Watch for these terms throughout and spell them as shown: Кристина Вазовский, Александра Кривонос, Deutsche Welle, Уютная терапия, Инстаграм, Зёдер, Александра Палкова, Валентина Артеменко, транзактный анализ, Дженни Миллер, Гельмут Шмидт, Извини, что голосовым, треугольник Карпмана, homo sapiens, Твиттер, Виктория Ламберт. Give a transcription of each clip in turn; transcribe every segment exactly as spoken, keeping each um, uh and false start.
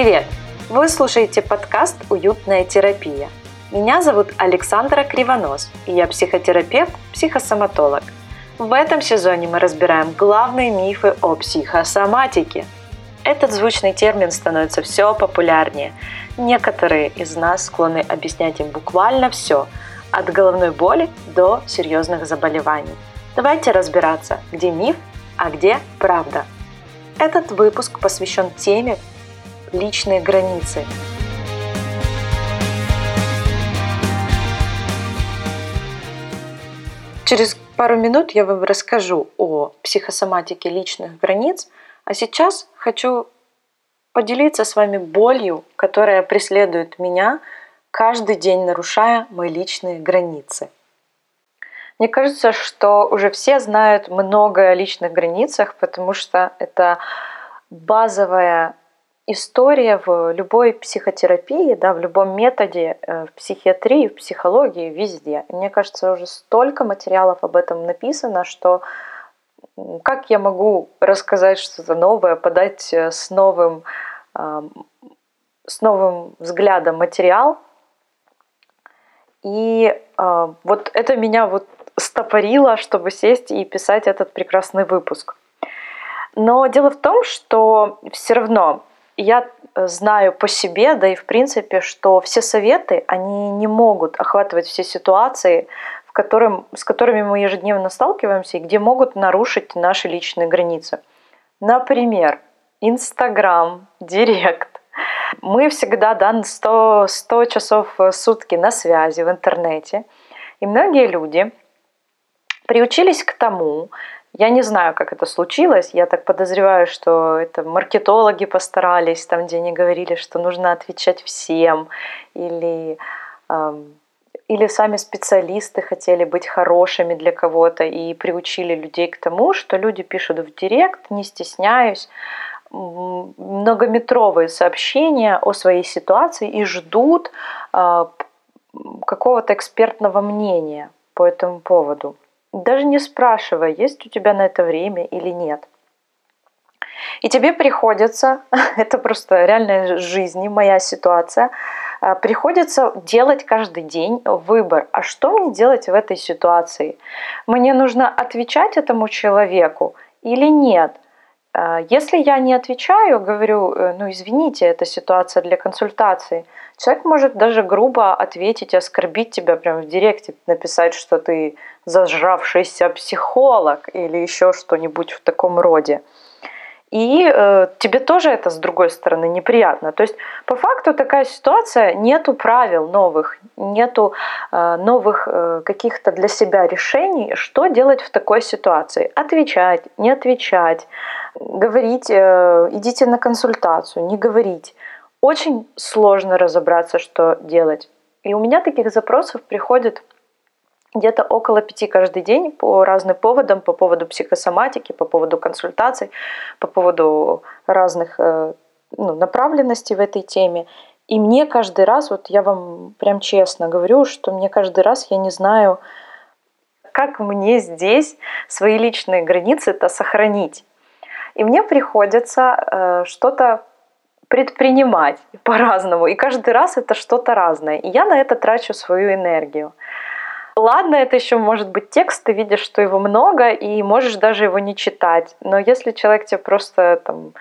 Привет! Вы слушаете подкаст «Уютная терапия». Меня зовут Александра Кривонос, и я психотерапевт, психосоматолог. В этом сезоне мы разбираем главные мифы о психосоматике. Этот звучный термин становится все популярнее. Некоторые из нас склонны объяснять им буквально все, от головной боли до серьезных заболеваний. Давайте разбираться, где миф, а где правда. Этот выпуск посвящен теме «Личные границы». Через пару минут я вам расскажу о психосоматике личных границ, а сейчас хочу поделиться с вами болью, которая преследует меня, каждый день нарушая мои личные границы. Мне кажется, что уже все знают много о личных границах, потому что это базовая история в любой психотерапии, да, в любом методе, в психиатрии, в психологии, везде. Мне кажется, уже столько материалов об этом написано, что как я могу рассказать что-то новое, подать с новым, с новым взглядом материал. И вот это меня вот стопорило, чтобы сесть и писать этот прекрасный выпуск. Но дело в том, что все равно я знаю по себе, да и в принципе, что все советы, они не могут охватывать все ситуации, в котором, с которыми мы ежедневно сталкиваемся и где могут нарушить наши личные границы. Например, Инстаграм, Директ. Мы всегда, да, сто, сто часов в сутки на связи в интернете. И многие люди приучились к тому, я не знаю, как это случилось, я так подозреваю, что это маркетологи постарались, там, где они говорили, что нужно отвечать всем, или, э, или сами специалисты хотели быть хорошими для кого-то и приучили людей к тому, что люди пишут в директ, не стесняясь, многометровые сообщения о своей ситуации и ждут э, какого-то экспертного мнения по этому поводу. Даже не спрашивая, есть у тебя на это время или нет. И тебе приходится, это просто реальная жизнь, моя ситуация, приходится делать каждый день выбор. А что мне делать в этой ситуации? Мне нужно отвечать этому человеку или нет? Если я не отвечаю, говорю, ну извините, это ситуация для консультации, человек может даже грубо ответить, оскорбить тебя прямо в директе, написать, что ты зажравшийся психолог или еще что-нибудь в таком роде. И э, тебе тоже это, с другой стороны, неприятно. То есть, по факту, такая ситуация, нету правил новых, нету э, новых э, каких-то для себя решений, что делать в такой ситуации. Отвечать, не отвечать, говорить, э, идите на консультацию, не говорить. Очень сложно разобраться, что делать. И у меня таких запросов приходит где-то около пяти каждый день по разным поводам, по поводу психосоматики, по поводу консультаций, по поводу разных ну, направленностей в этой теме. И мне каждый раз, вот я вам прям честно говорю, что мне каждый раз я не знаю, как мне здесь свои личные границы-то сохранить. И мне приходится э, что-то предпринимать по-разному. И каждый раз это что-то разное. И я на это трачу свою энергию. Ладно, это еще может быть текст, ты видишь, что его много, и можешь даже его не читать. Но если человек тебе просто там,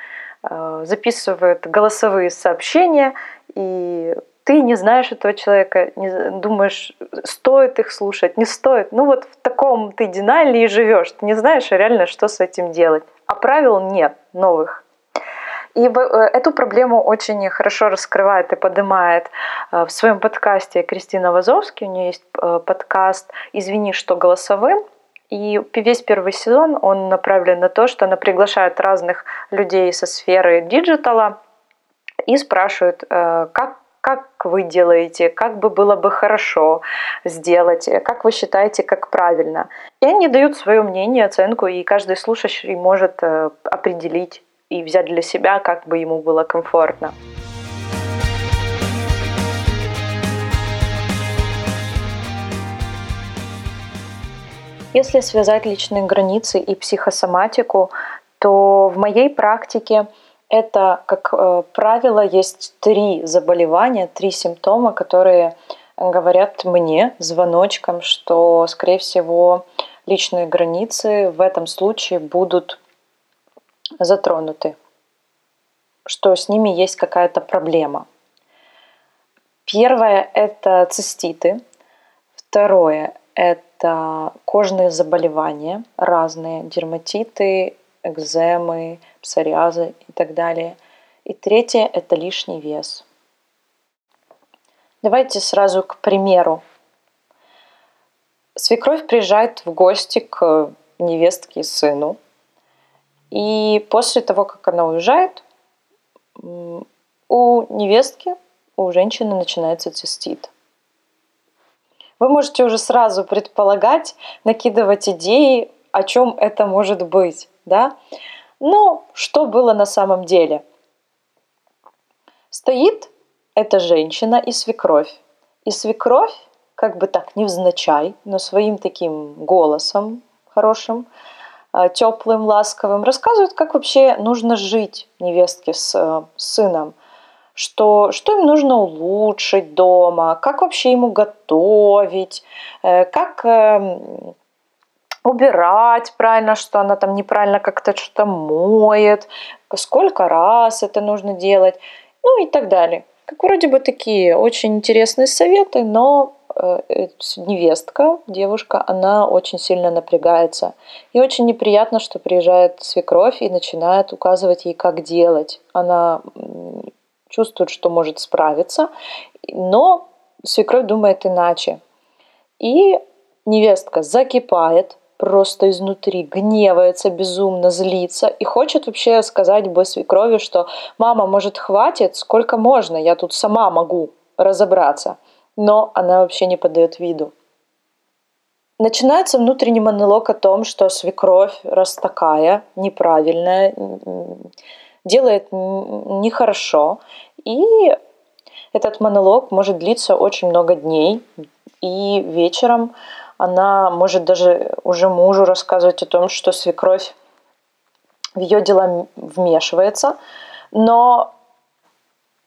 записывает голосовые сообщения, и ты не знаешь этого человека, не думаешь, стоит их слушать, не стоит. Ну вот в таком ты динамике и живешь, ты не знаешь реально, что с этим делать. А правил нет новых. И эту проблему очень хорошо раскрывает и поднимает в своем подкасте Кристина Вазовский. У нее есть подкаст «Извини, что голосовым». И весь первый сезон он направлен на то, что она приглашает разных людей со сферы диджитала и спрашивает, как, как вы делаете, как бы было бы хорошо сделать, как вы считаете, как правильно. И они дают свое мнение, оценку, и каждый слушающий может определить, и взять для себя, как бы ему было комфортно. Если связать личные границы и психосоматику, то в моей практике это, как правило, есть три заболевания, три симптома, которые говорят мне звоночком, что, скорее всего, личные границы в этом случае будут затронуты, что с ними есть какая-то проблема. Первое – это циститы. Второе – это кожные заболевания разные, дерматиты, экземы, псориазы и так далее. И третье – это лишний вес. Давайте сразу к примеру. Свекровь приезжает в гости к невестке и сыну. И после того, как она уезжает, у невестки, у женщины начинается цистит. Вы можете уже сразу предполагать, накидывать идеи, о чем это может быть, да? Но что было на самом деле? Стоит эта женщина и свекровь. И свекровь, как бы так невзначай, но своим таким голосом хорошим, теплым, ласковым, рассказывает, как вообще нужно жить невестке с сыном, что, что им нужно улучшить дома, как вообще ему готовить, как убирать правильно, что она там неправильно как-то что-то моет, сколько раз это нужно делать, ну и так далее. Как вроде бы такие очень интересные советы, но невестка, девушка, она очень сильно напрягается. И очень неприятно, что приезжает свекровь и начинает указывать ей, как делать. Она чувствует, что может справиться, но свекровь думает иначе. И невестка закипает, просто изнутри гневается, безумно злится и хочет вообще сказать бы свекрови, что «мама, может, хватит? Сколько можно? Я тут сама могу разобраться». Но она вообще не подает виду. Начинается внутренний монолог о том, что свекровь, раз такая, неправильная, делает нехорошо. И этот монолог может длиться очень много дней. И вечером она может даже уже мужу рассказывать о том, что свекровь в ее дела вмешивается. Но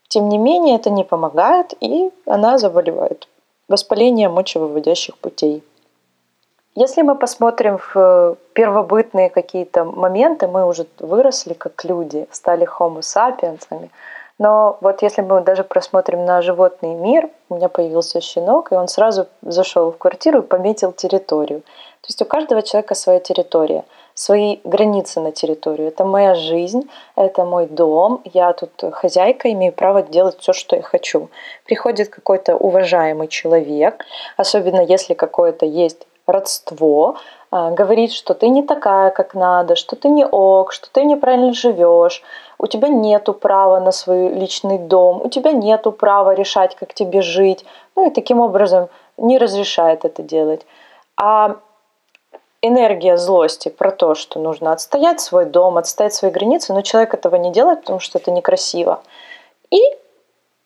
тем не менее, это не помогает, и она заболевает. Воспаление мочевыводящих путей. Если мы посмотрим в первобытные какие-то моменты, мы уже выросли как люди, стали homo sapiens'ами. Но вот если мы даже просмотрим на животный мир, у меня появился щенок, и он сразу зашел в квартиру и пометил территорию. То есть у каждого человека своя территория, свои границы на территорию. Это моя жизнь, это мой дом, я тут хозяйка, имею право делать все, что я хочу. Приходит какой-то уважаемый человек, особенно если какое-то есть родство, говорит, что ты не такая, как надо, что ты не ок, что ты неправильно живешь, у тебя нету права на свой личный дом, у тебя нету права решать, как тебе жить, ну и таким образом не разрешает это делать. А энергия злости про то, что нужно отстоять свой дом, отстоять свои границы, но человек этого не делает, потому что это некрасиво, и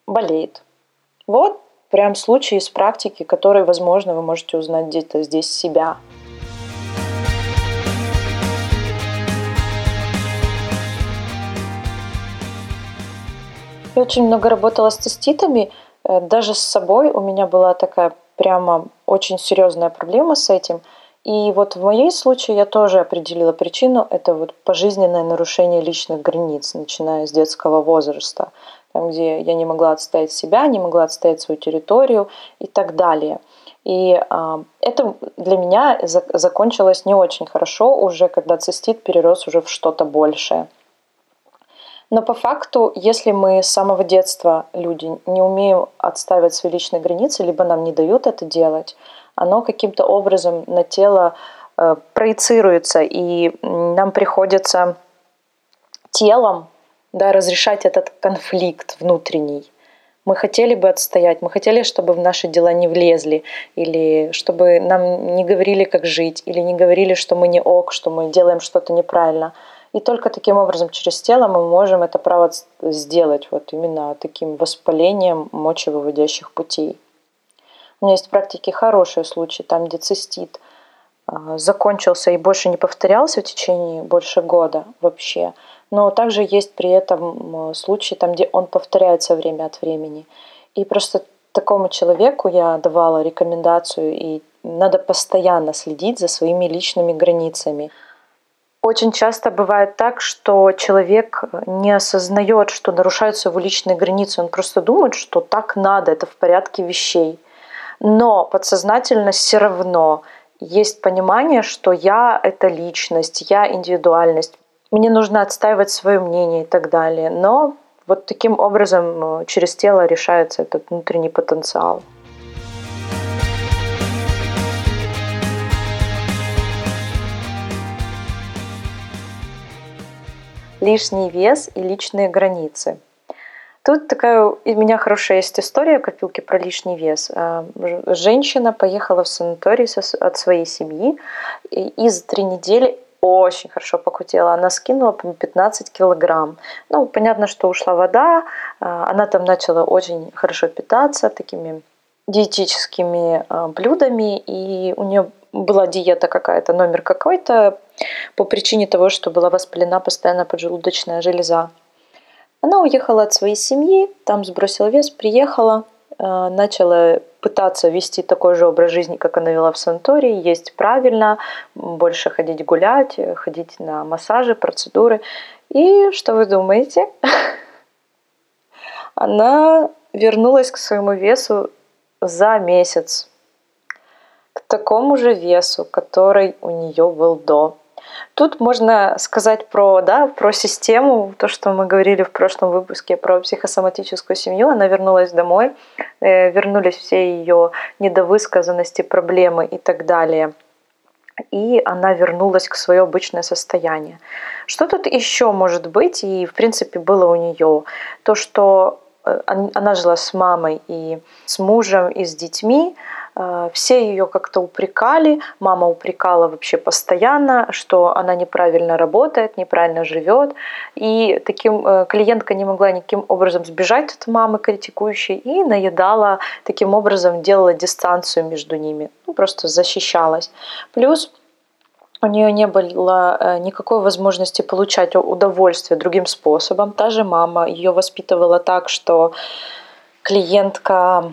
болеет. Вот прям случай из практики, который, возможно, вы можете узнать где-то здесь себя. Я очень много работала с циститами, даже с собой у меня была такая прямо очень серьезная проблема с этим. И вот в моей случае я тоже определила причину, это вот пожизненное нарушение личных границ, начиная с детского возраста, там, где я не могла отстоять себя, не могла отстоять свою территорию и так далее. И э, это для меня закончилось не очень хорошо, уже когда цистит перерос уже в что-то большее. Но по факту, если мы с самого детства, люди, не умеем отстаивать свои личные границы, либо нам не дают это делать, оно каким-то образом на тело э, проецируется, и нам приходится телом, да, разрешать этот конфликт внутренний. Мы хотели бы отстоять, мы хотели, чтобы в наши дела не влезли, или чтобы нам не говорили, как жить, или не говорили, что мы не ок, что мы делаем что-то неправильно. И только таким образом, через тело, мы можем это право сделать, вот именно таким воспалением мочевыводящих путей. У меня есть в практике хорошие случаи, там, где цистит закончился и больше не повторялся в течение больше года вообще. Но также есть при этом случаи, там, где он повторяется время от времени. И просто такому человеку я давала рекомендацию, и надо постоянно следить за своими личными границами. Очень часто бывает так, что человек не осознает, что нарушают его личные границы. Он просто думает, что так надо, это в порядке вещей. Но подсознательно все равно есть понимание, что я — это личность, я — индивидуальность. Мне нужно отстаивать свое мнение и так далее. Но вот таким образом через тело решается этот внутренний потенциал. Лишний вес и личные границы. Тут такая у меня хорошая есть история копилки про лишний вес. Женщина поехала в санаторий от своей семьи и за три недели очень хорошо похудела. Она скинула пятнадцать килограмм. Ну, понятно, что ушла вода. Она там начала очень хорошо питаться такими диетическими блюдами. И у нее была диета какая-то, номер какой-то, по причине того, что была воспалена постоянно поджелудочная железа. Она уехала от своей семьи, там сбросила вес, приехала, начала пытаться вести такой же образ жизни, как она вела в санатории, есть правильно, больше ходить гулять, ходить на массажи, процедуры. И что вы думаете? Она вернулась к своему весу за месяц, к такому же весу, который у нее был до. Тут можно сказать про, да, про систему, то, что мы говорили в прошлом выпуске про психосоматическую семью. Она вернулась домой, э, вернулись все ее недовысказанности, проблемы и так далее. И она вернулась к своему обычному состоянию. Что тут еще может быть? И, в принципе, было у нее то, что она жила с мамой и с мужем, и с детьми. Все ее как-то упрекали. Мама упрекала вообще постоянно, что она неправильно работает, неправильно живет. И таким клиентка не могла никаким образом сбежать от мамы критикующей и наедала, таким образом делала дистанцию между ними. Ну, просто защищалась. Плюс у нее не было никакой возможности получать удовольствие другим способом. Та же мама ее воспитывала так, что клиентка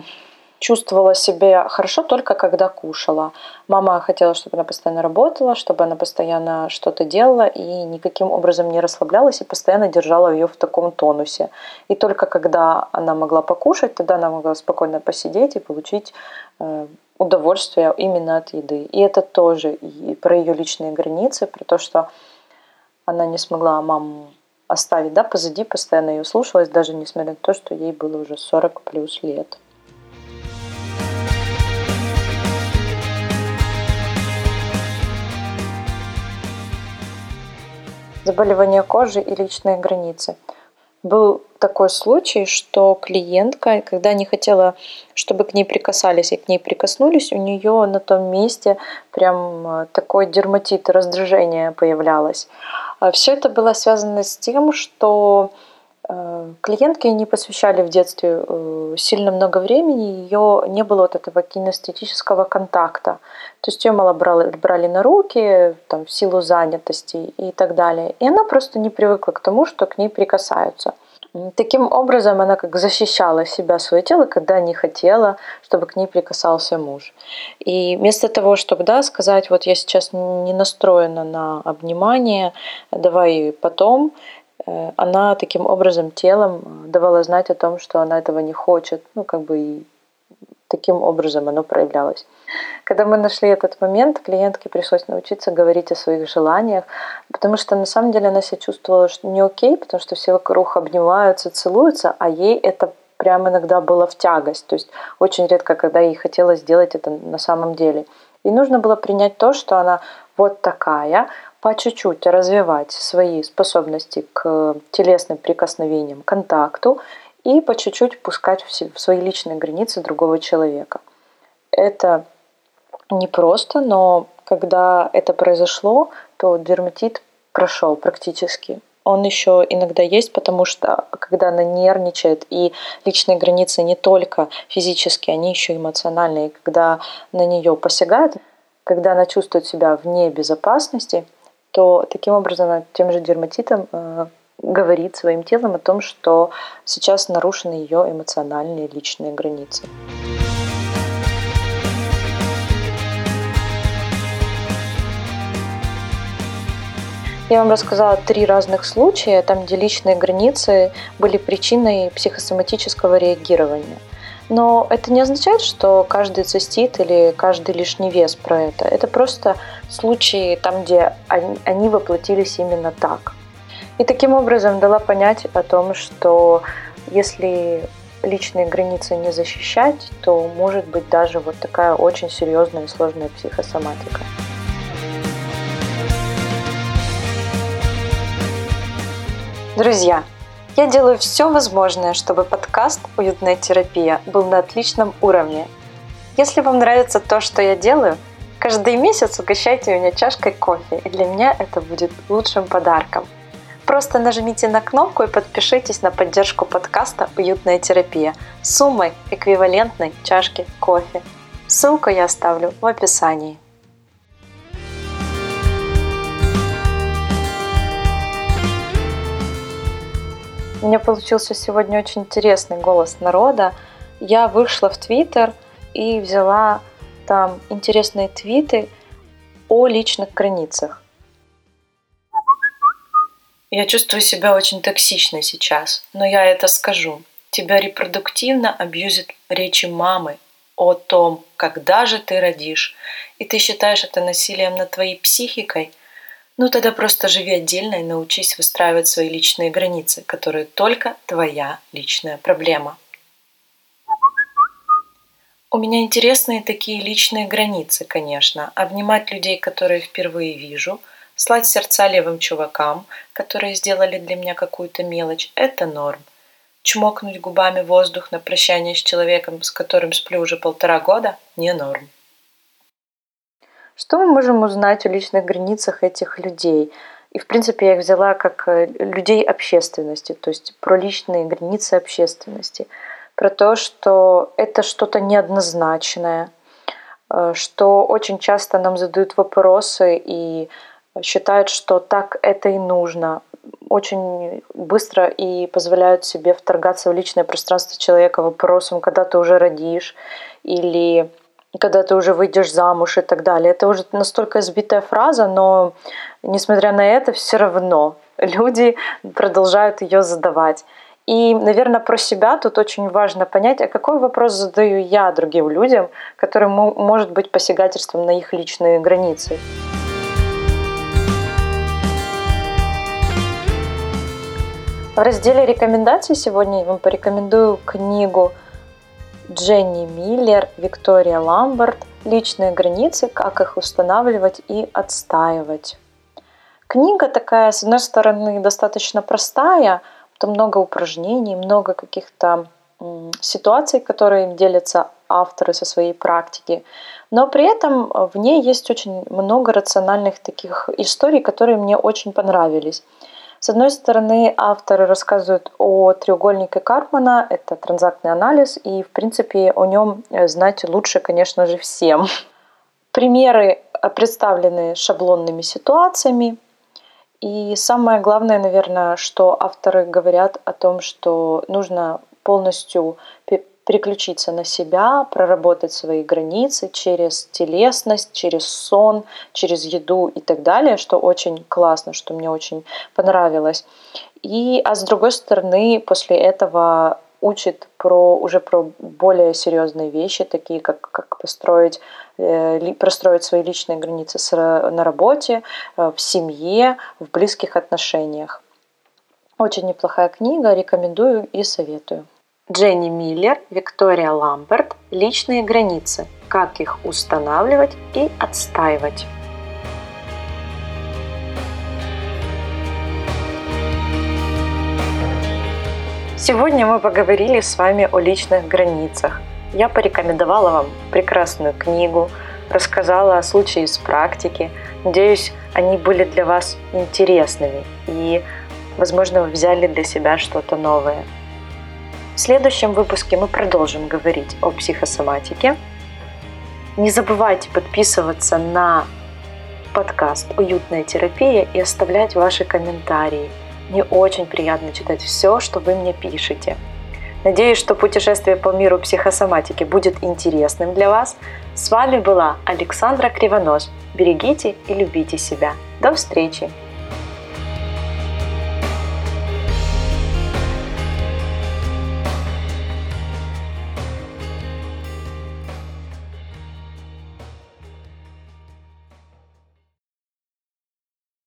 чувствовала себя хорошо только когда кушала. Мама хотела, чтобы она постоянно работала, чтобы она постоянно что-то делала и никаким образом не расслаблялась и постоянно держала ее в таком тонусе. И только когда она могла покушать, тогда она могла спокойно посидеть и получить удовольствие именно от еды. И это тоже и про ее личные границы, про то, что она не смогла маму оставить, да, позади, постоянно ее слушалась, даже несмотря на то, что ей было уже сорок плюс лет. Заболевания кожи и личные границы. Был такой случай, что клиентка, когда не хотела, чтобы к ней прикасались, и к ней прикоснулись, у нее на том месте прям такой дерматит, раздражение появлялось. Все это было связано с тем, что клиентки не посвящали в детстве сильно много времени, ее не было вот этого кинестетического контакта. То есть ее мало брали, брали на руки, там, в силу занятости и так далее. И она просто не привыкла к тому, что к ней прикасаются. Таким образом, она как защищала себя, свое тело, когда не хотела, чтобы к ней прикасался муж. И вместо того, чтобы, да, сказать, вот я сейчас не настроена на обнимание, давай потом, она таким образом телом давала знать о том, что она этого не хочет. Ну, как бы и таким образом оно проявлялось. Когда мы нашли этот момент, клиентке пришлось научиться говорить о своих желаниях, потому что на самом деле она себя чувствовала не окей, потому что все вокруг обнимаются, целуются, а ей это прямо иногда было в тягость. То есть очень редко, когда ей хотелось сделать это на самом деле. И нужно было принять то, что она вот такая, по чуть-чуть развивать свои способности к телесным прикосновениям, контакту и по чуть-чуть пускать в свои личные границы другого человека. Это непросто, но когда это произошло, то дерматит прошел практически. Он еще иногда есть, потому что когда она нервничает, и личные границы не только физические, они еще эмоциональные. Когда на нее посягают, когда она чувствует себя вне безопасности, то таким образом тем же дерматитом говорит своим телом о том, что сейчас нарушены ее эмоциональные личные границы. Я вам рассказала три разных случая, там, где личные границы были причиной психосоматического реагирования. Но это не означает, что каждый цистит или каждый лишний вес про это. Это просто случаи там, где они воплотились именно так. И таким образом дала понять о том, что если личные границы не защищать, то может быть даже вот такая очень серьезная и сложная психосоматика. Друзья, я делаю все возможное, чтобы подкаст «Уютная терапия» был на отличном уровне. Если вам нравится то, что я делаю, каждый месяц угощайте меня чашкой кофе, и для меня это будет лучшим подарком. Просто нажмите на кнопку и подпишитесь на поддержку подкаста «Уютная терапия» суммой, эквивалентной чашке кофе. Ссылку я оставлю в описании. У меня получился сегодня очень интересный голос народа. Я вышла в Твиттер и взяла там интересные твиты о личных границах. Я чувствую себя очень токсичной сейчас, но я это скажу. Тебя репродуктивно абьюзят речи мамы о том, когда же ты родишь, и ты считаешь это насилием над твоей психикой. Ну тогда просто живи отдельно и научись выстраивать свои личные границы, которые только твоя личная проблема. У меня интересные такие личные границы, конечно. Обнимать людей, которые впервые вижу, слать сердца левым чувакам, которые сделали для меня какую-то мелочь, это норм. Чмокнуть губами воздух на прощание с человеком, с которым сплю уже полтора года, не норм. Что мы можем узнать о личных границах этих людей? И, в принципе, я их взяла как людей общественности, то есть про личные границы общественности, про то, что это что-то неоднозначное, что очень часто нам задают вопросы и считают, что так это и нужно, очень быстро и позволяют себе вторгаться в личное пространство человека вопросом, когда ты уже родишь или... когда ты уже выйдешь замуж и так далее. Это уже настолько избитая фраза, но, несмотря на это, все равно люди продолжают ее задавать. И, наверное, про себя тут очень важно понять, а какой вопрос задаю я другим людям, который может быть посягательством на их личные границы. В разделе рекомендаций сегодня я вам порекомендую книгу Дженни Миллер, Виктория Ламберт «Личные границы. Как их устанавливать и отстаивать». Книга такая, с одной стороны, достаточно простая, там много упражнений, много каких-то ситуаций, которые делятся авторы со своей практики, но при этом в ней есть очень много рациональных таких историй, которые мне очень понравились. С одной стороны, авторы рассказывают о треугольнике Карпмана, это транзактный анализ, и, в принципе, о нем знать лучше, конечно же, всем. Примеры представлены шаблонными ситуациями, и самое главное, наверное, что авторы говорят о том, что нужно полностью переключиться на себя, проработать свои границы через телесность, через сон, через еду и так далее, что очень классно, что мне очень понравилось. И, а с другой стороны, после этого учит про, уже про более серьезные вещи, такие как, как построить, э, простроить свои личные границы с, на работе, э, в семье, в близких отношениях. Очень неплохая книга, рекомендую и советую. Дженни Миллер, Виктория Ламберт «Личные границы. Как их устанавливать и отстаивать». Сегодня мы поговорили с вами о личных границах. Я порекомендовала вам прекрасную книгу, рассказала о случае из практики. Надеюсь, они были для вас интересными и, возможно, вы взяли для себя что-то новое. В следующем выпуске мы продолжим говорить о психосоматике. Не забывайте подписываться на подкаст «Уютная терапия» и оставлять ваши комментарии. Мне очень приятно читать все, что вы мне пишете. Надеюсь, что путешествие по миру психосоматики будет интересным для вас. С вами была Александра Кривонос. Берегите и любите себя. До встречи!